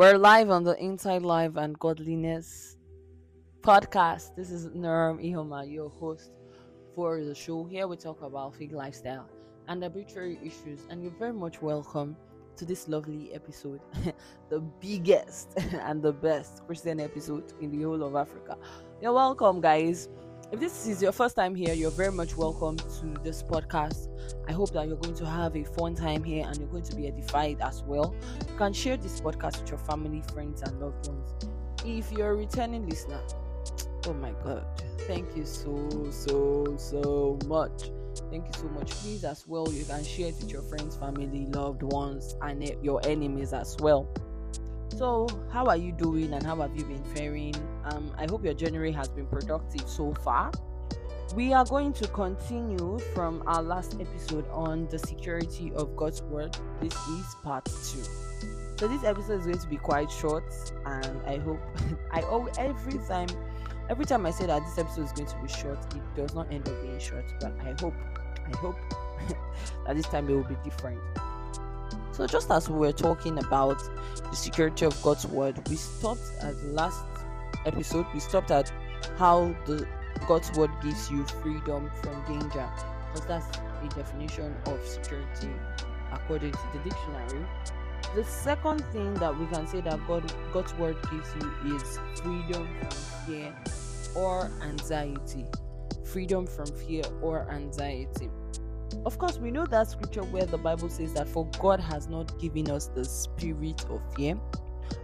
We're live on the Inside Life and Godliness podcast. This is Nuram Ihoma, your host for the show. Here we talk about fake lifestyle and arbitrary issues, and you're very much welcome to this lovely episode, the biggest and the best Christian episode in the whole of Africa. You're welcome, guys. If this is your first time here, you're very much welcome to this podcast. I hope that you're going to have a fun time here and you're going to be edified as well. You can share this podcast with your family, friends, and loved ones. If you're a returning listener, oh my God, thank you so much. Thank you so much. Please, as well, you can share it with your friends, family, loved ones, and your enemies as well. So, how are you doing and how have you been faring? I hope your January has been productive so far. We are going to continue from our last episode on the security of God's word. This is part 2. So this episode is going to be quite short, and I hope every time I say that this episode is going to be short, it does not end up being short. But I hope that this time it will be different. So just as we were talking about the security of God's word, we stopped at the last episode. We stopped at how God's word gives you freedom from danger, because that's a definition of security according to the dictionary. The second thing that we can say that God's word gives you is freedom from fear or anxiety. Freedom from fear or anxiety. Of course, we know that scripture where the Bible says that for God has not given us the spirit of fear,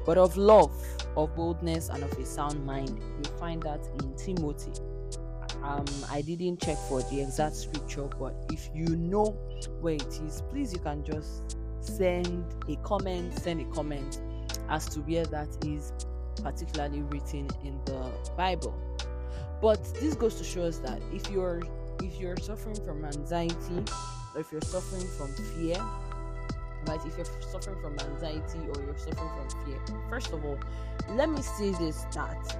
but of love, of boldness, and of a sound mind. You'll find that in Timothy. I didn't check for the exact scripture, but if you know where it is, please, you can just send a comment as to where that is particularly written in the Bible. But this goes to show us that if you're suffering from anxiety, or if you're suffering from fear, right? If you're suffering from anxiety or you're suffering from fear, first of all, let me say this, that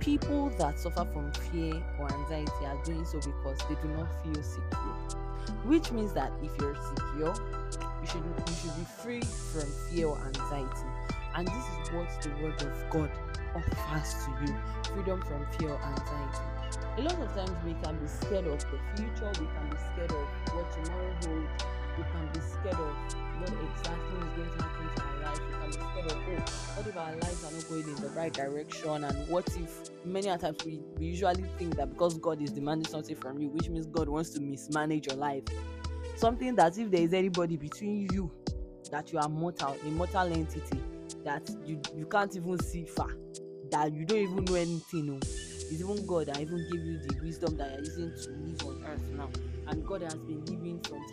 people that suffer from fear or anxiety are doing so because they do not feel secure. Which means that if you're secure, you should be free from fear or anxiety. And this is what the word of God offers to you. Freedom from fear or anxiety. A lot of times we can be scared of the future, we can be scared of what tomorrow holds, we can be scared of what exactly is going to happen to our life, we can be scared of, what if our lives are not going in the right direction, and what if, many a times we usually think that because God is demanding something from you, which means God wants to mismanage your life. Something that if there is anybody between you, that you are mortal, a mortal entity, that you can't even see far, that you don't even know anything, no. It's even God that even give you the wisdom that you're using to live on earth now. And God has been living from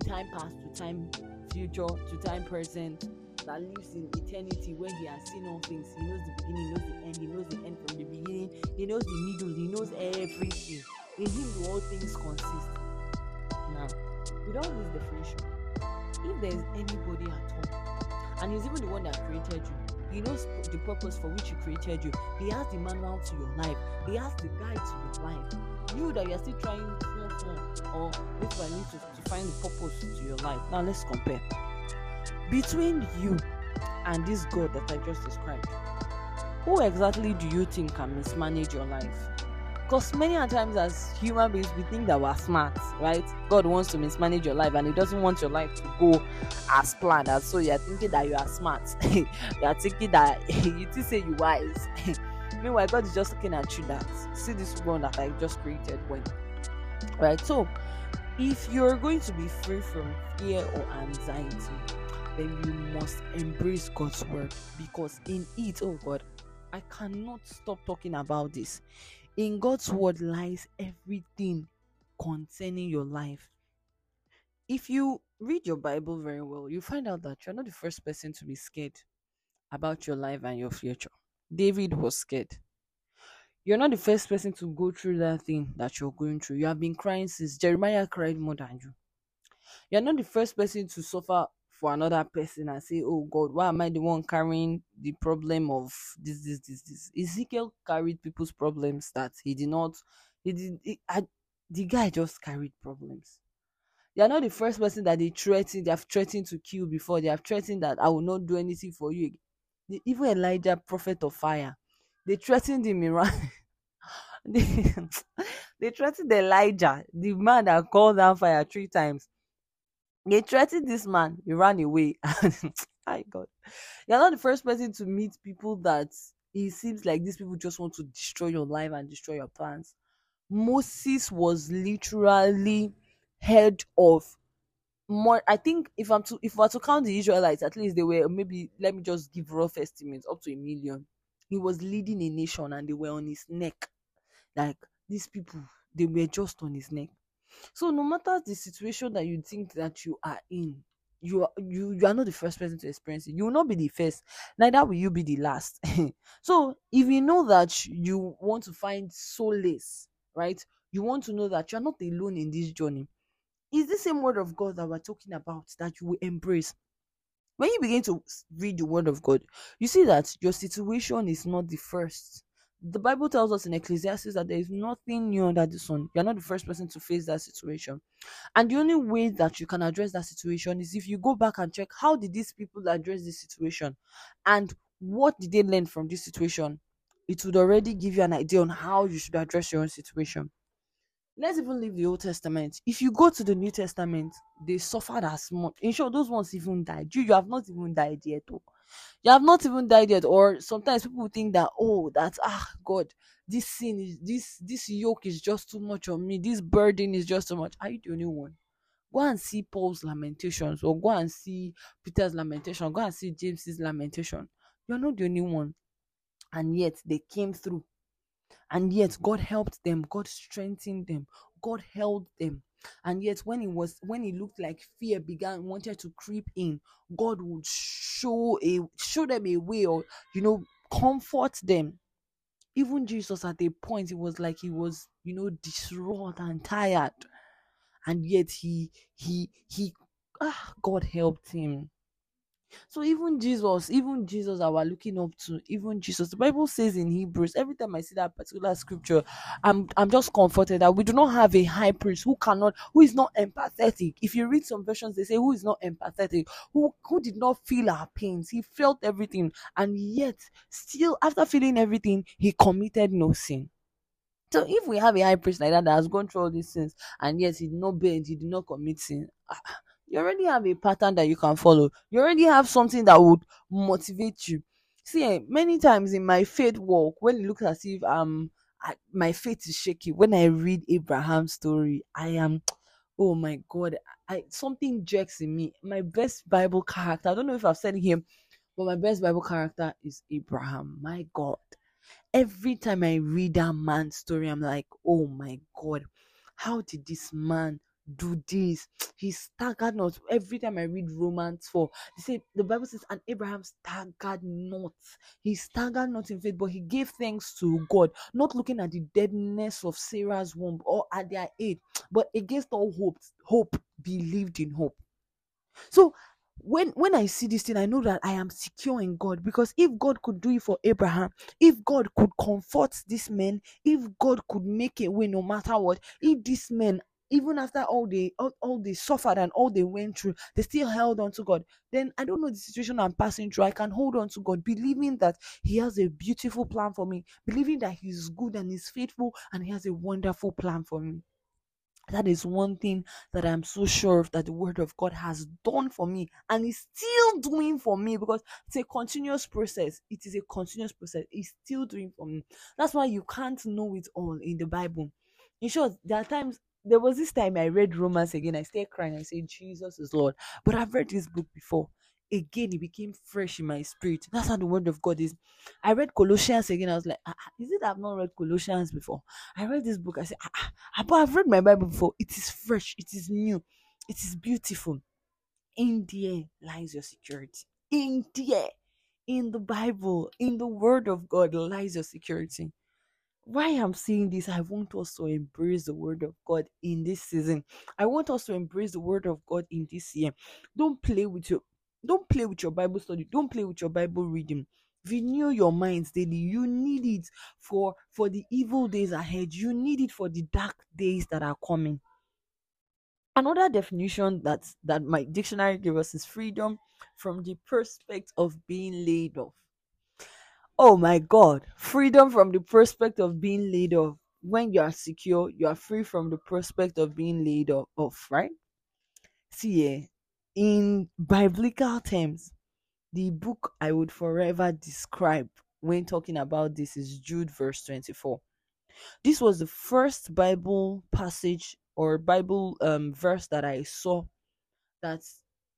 time past to time future to time present, that lives in eternity, where he has seen all things. He knows the beginning, knows the end, he knows the end from the beginning, he knows the middle, he knows everything. In him do all things consist. Now, with all this definition, if there is anybody at all, and he's even the one that created you, he knows the purpose for which he created you. He has the manual to your life. He has the guide to your life. You that you are still trying or wait for you to find the purpose to your life. Now let's compare. Between you and this God that I just described, who exactly do you think can mismanage your life? Because many a times as human beings, we think that we're smart, right? God wants to mismanage your life and he doesn't want your life to go as planned. And so you're thinking that you are smart. You're thinking that you say you wise. Meanwhile, God is just looking at you that, see this one that I just created when. Right? So, if you're going to be free from fear or anxiety, then you must embrace God's word. Because in it, oh God, I cannot stop talking about this. In God's word lies everything concerning your life. If you read your Bible very well, you find out that you're not the first person to be scared about your life and your future. David was scared. You're not the first person to go through that thing that you're going through. You have been crying since Jeremiah cried more than you. You're not the first person to suffer for another person and say, oh God, why am I the one carrying the problem of this? Ezekiel carried people's problems that the guy just carried problems. They are not the first person that they have threatened to kill before. They have threatened that I will not do anything for you. the evil Elijah, prophet of fire. They threatened him around. They threatened Elijah, the man that called down fire 3 times. They threatened this man. He ran away. My God. You're not the first person to meet people that it seems like these people just want to destroy your life and destroy your plans. Moses was literally head of more. I think if I were to count the Israelites, at least they were maybe, let me just give rough estimates, up to 1 million. He was leading a nation and they were on his neck. Like, these people, they were just on his neck. So no matter the situation that you think that you are in, you are not the first person to experience it. You will not be the first, neither will you be the last. So if you know that you want to find solace, right, you want to know that you're not alone in this journey. It's the same word of God that we're talking about that you will embrace. When you begin to read the word of God, you see that your situation is not the first. The Bible tells us in Ecclesiastes that there is nothing new under the sun. You're not the first person to face that situation. And the only way that you can address that situation is if you go back and check, how did these people address this situation? And what did they learn from this situation? It would already give you an idea on how you should address your own situation. Let's even leave the Old Testament. If you go to the New Testament, they suffered as much. In short, those ones even died. You have not even died yet, though. You have not even died yet. Or sometimes people think that, oh, that's, God, this sin is, this yoke is just too much on me, this burden is just too much. Are you the only one? Go and see Paul's Lamentations, or go and see Peter's Lamentation, go and see James's Lamentation. You're not the only one. And yet they came through, and yet God helped them, God strengthened them, God held them. And yet when it looked like fear wanted to creep in, God would show them a way, or comfort them. Even Jesus, at a point, it was like he was distraught and tired, and yet God helped him. So even Jesus I was looking up to, even Jesus, the Bible says in Hebrews, every time I see that particular scripture, I'm just comforted that we do not have a high priest who is not empathetic. If you read some versions, they say who is not empathetic, who did not feel our pains. He felt everything, and yet still, after feeling everything, he committed no sin. So if we have a high priest like that has gone through all these sins, and yet he did not bend, he did not commit sin, you already have a pattern that you can follow. You already have something that would motivate you. See, many times in my faith walk, when it looks as if my faith is shaky, when I read Abraham's story, I am, oh my God, something jerks in me. My best Bible character, I don't know if I've said him, but my best Bible character is Abraham. My God. Every time I read that man's story, I'm like, oh my God, how did this man do this? He staggered not. Every time I read Romans 4, the Bible says, and Abraham staggered not. He staggered not in faith, but he gave thanks to God, not looking at the deadness of Sarah's womb or at their aid, but against all hope, believed in hope. So when I see this thing, I know that I am secure in God, because if God could do it for Abraham, if God could comfort this man, if God could make a way no matter what, if this man, even after all they suffered and all they went through, they still held on to God, then I don't know the situation I'm passing through, I can hold on to God, believing that he has a beautiful plan for me, believing that he's good and he's faithful and he has a wonderful plan for me. That is one thing that I'm so sure of, that the word of God has done for me and is still doing for me, because it's a continuous process. It is a continuous process. It's still doing for me. That's why you can't know it all in the Bible. In short, there are times. There was this time I read Romans again. I started crying. I said, Jesus is Lord. But I've read this book before. Again, it became fresh in my spirit. That's how the word of God is. I read Colossians again. I was like, is it I've not read Colossians before? I read this book. I said, but I've read my Bible before. It is fresh. It is new. It is beautiful. In the air lies your security. In the air. In the Bible. In the word of God lies your security. Why I'm saying this, I want us to embrace the word of God in this season. I want us to embrace the word of God in this year. Don't play with your Bible study. Don't play with your Bible reading. Renew your minds daily. You need it for the evil days ahead. You need it for the dark days that are coming. Another definition that my dictionary gave us is freedom from the prospect of being laid off. Oh my God, freedom from the prospect of being laid off. When you are secure, you are free from the prospect of being laid off, right? See, in biblical terms, the book I would forever describe when talking about this is Jude verse 24. This was the first Bible passage or Bible verse that I saw that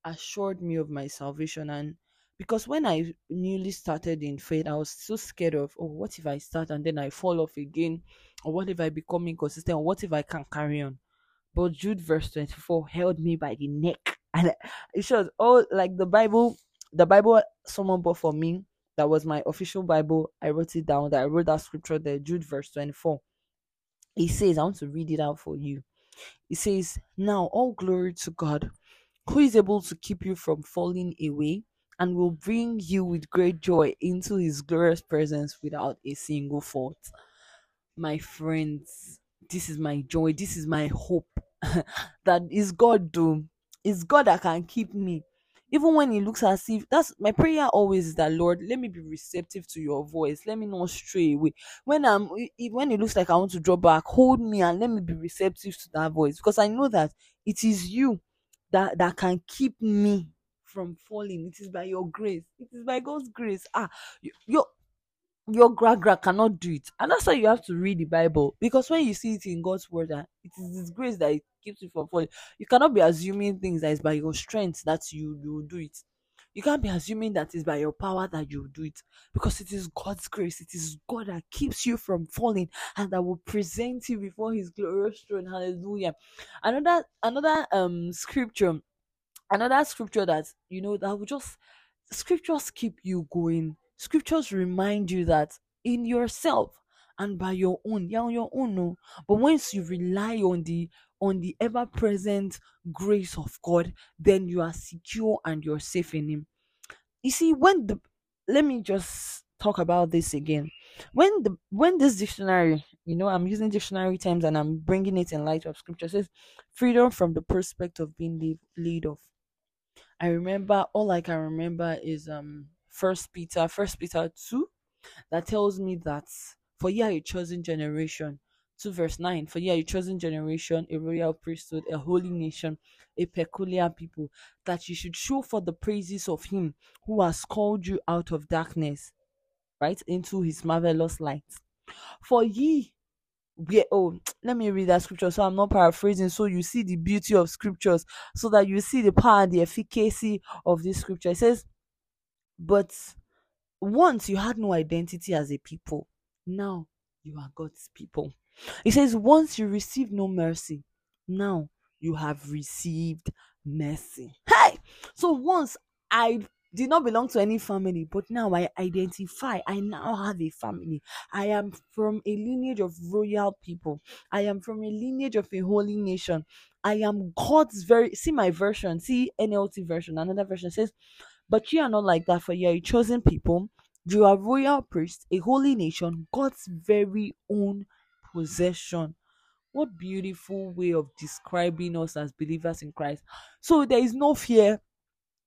assured me of my salvation. And because when I newly started in faith, I was so scared of, oh, what if I start and then I fall off again? Or what if I become inconsistent? Or what if I can't carry on? But Jude verse 24 held me by the neck. And it shows, oh, like the Bible someone bought for me. That was my official Bible. I wrote it down. I wrote that scripture there, Jude verse 24. It says, I want to read it out for you. It says, now all glory to God, who is able to keep you from falling away and will bring you with great joy into his glorious presence without a single fault. My friends, this is my joy. This is my hope. That is God do. It's God that can keep me. Even when it looks as if, that's my prayer always is that, Lord, let me be receptive to your voice. Let me not stray away. When it looks like I want to draw back, hold me and let me be receptive to that voice. Because I know that it is you that can keep me from falling. It is by your grace. It is by God's grace. Your gra cannot do it. And that's why you have to read the Bible. Because when you see it in God's word, it is his grace that it keeps you from falling. You cannot be assuming things that is by your strength that you do it. You can't be assuming that it's by your power that you do it. Because it is God's grace. It is God that keeps you from falling and that will present you before his glorious throne. Hallelujah. Another scripture that, that will just, scriptures keep you going. Scriptures remind you that in yourself and by your own, you're on your own, no. But once you rely on the ever-present grace of God, then you are secure and you're safe in him. You see, let me just talk about this again. When this dictionary, I'm using dictionary terms and I'm bringing it in light of scripture, says freedom from the prospect of being laid off. All I can remember is First Peter 2, that tells me that for ye are a chosen generation, 2 verse 9, for ye are a chosen generation, a royal priesthood, a holy nation, a peculiar people, that you should show forth the praises of him who has called you out of darkness, right, into his marvelous light. For ye let me read that scripture so I'm not paraphrasing, so you see the beauty of scriptures, so that you see the power and the efficacy of this scripture. It says, but once you had no identity as a people, now you are God's people. It says, once you received no mercy, now you have received mercy. Hey! So once I did not belong to any family, but now I identify. I now have a family. I am from a lineage of royal people. I am from a lineage of a holy nation. I am God's very... See my version. See NLT version. Another version says... But you are not like that, for you are a chosen people. You are royal priests, a holy nation, God's very own possession. What beautiful way of describing us as believers in Christ. So there is no fear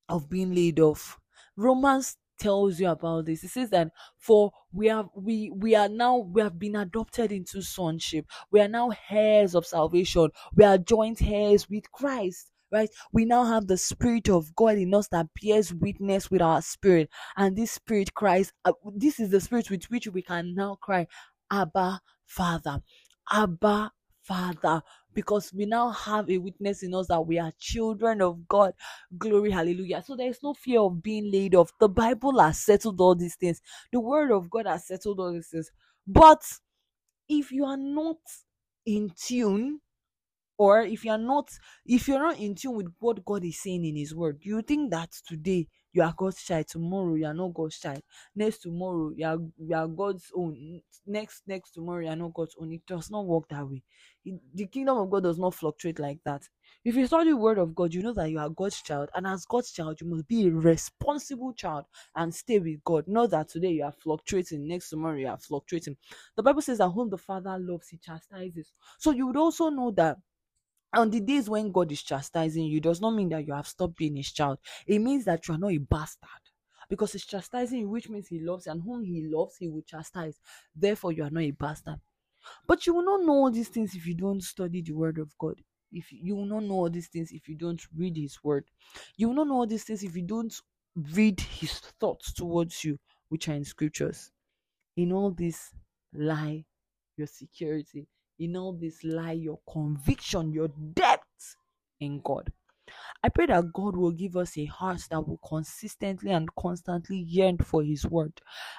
of being laid off. Romans tells you about this. It says that for we have been adopted into sonship. We are now heirs of salvation. We are joint heirs with Christ. Right, we now have the Spirit of God in us that bears witness with our spirit, and this Spirit cries. This is the Spirit with which we can now cry, Abba, Father, Abba, Father, because we now have a witness in us that we are children of God. Glory, hallelujah. So there is no fear of being laid off. The Bible has settled all these things. The Word of God has settled all these things. But if you are not in tune, or if you're not in tune with what God is saying in his word, you think that today you are God's child, tomorrow you are not God's child, next tomorrow you are God's own, next tomorrow you are not God's own. It does not work that way. The kingdom of God does not fluctuate like that. If you study the word of God, you know that you are God's child, and as God's child, you must be a responsible child and stay with God. Not that today you are fluctuating, next tomorrow you are fluctuating. The Bible says that whom the Father loves, he chastises. So you would also know that on the days when God is chastising you, does not mean that you have stopped being his child. It means that you are not a bastard. because he's chastising you, which means he loves you, and whom he loves, he will chastise. Therefore, you are not a bastard. But you will not know all these things if you don't study the word of God. If you will not know all these things if you don't read his word. You will not know all these things if you don't read his thoughts towards you, which are in scriptures. In all this lie your security. In all this lie your conviction, your depth in God. I pray that God will give us a heart that will consistently and constantly yearn for his word.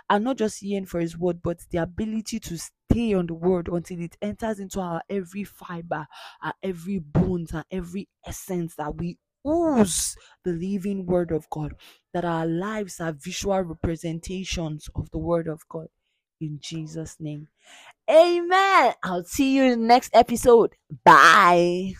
And not just yearn for his word, but the ability to stay on the word until it enters into our every fiber, our every bones, our every essence, that we ooze the living word of God, that our lives are visual representations of the word of God. In Jesus' name, amen. I'll see you in the next episode. Bye.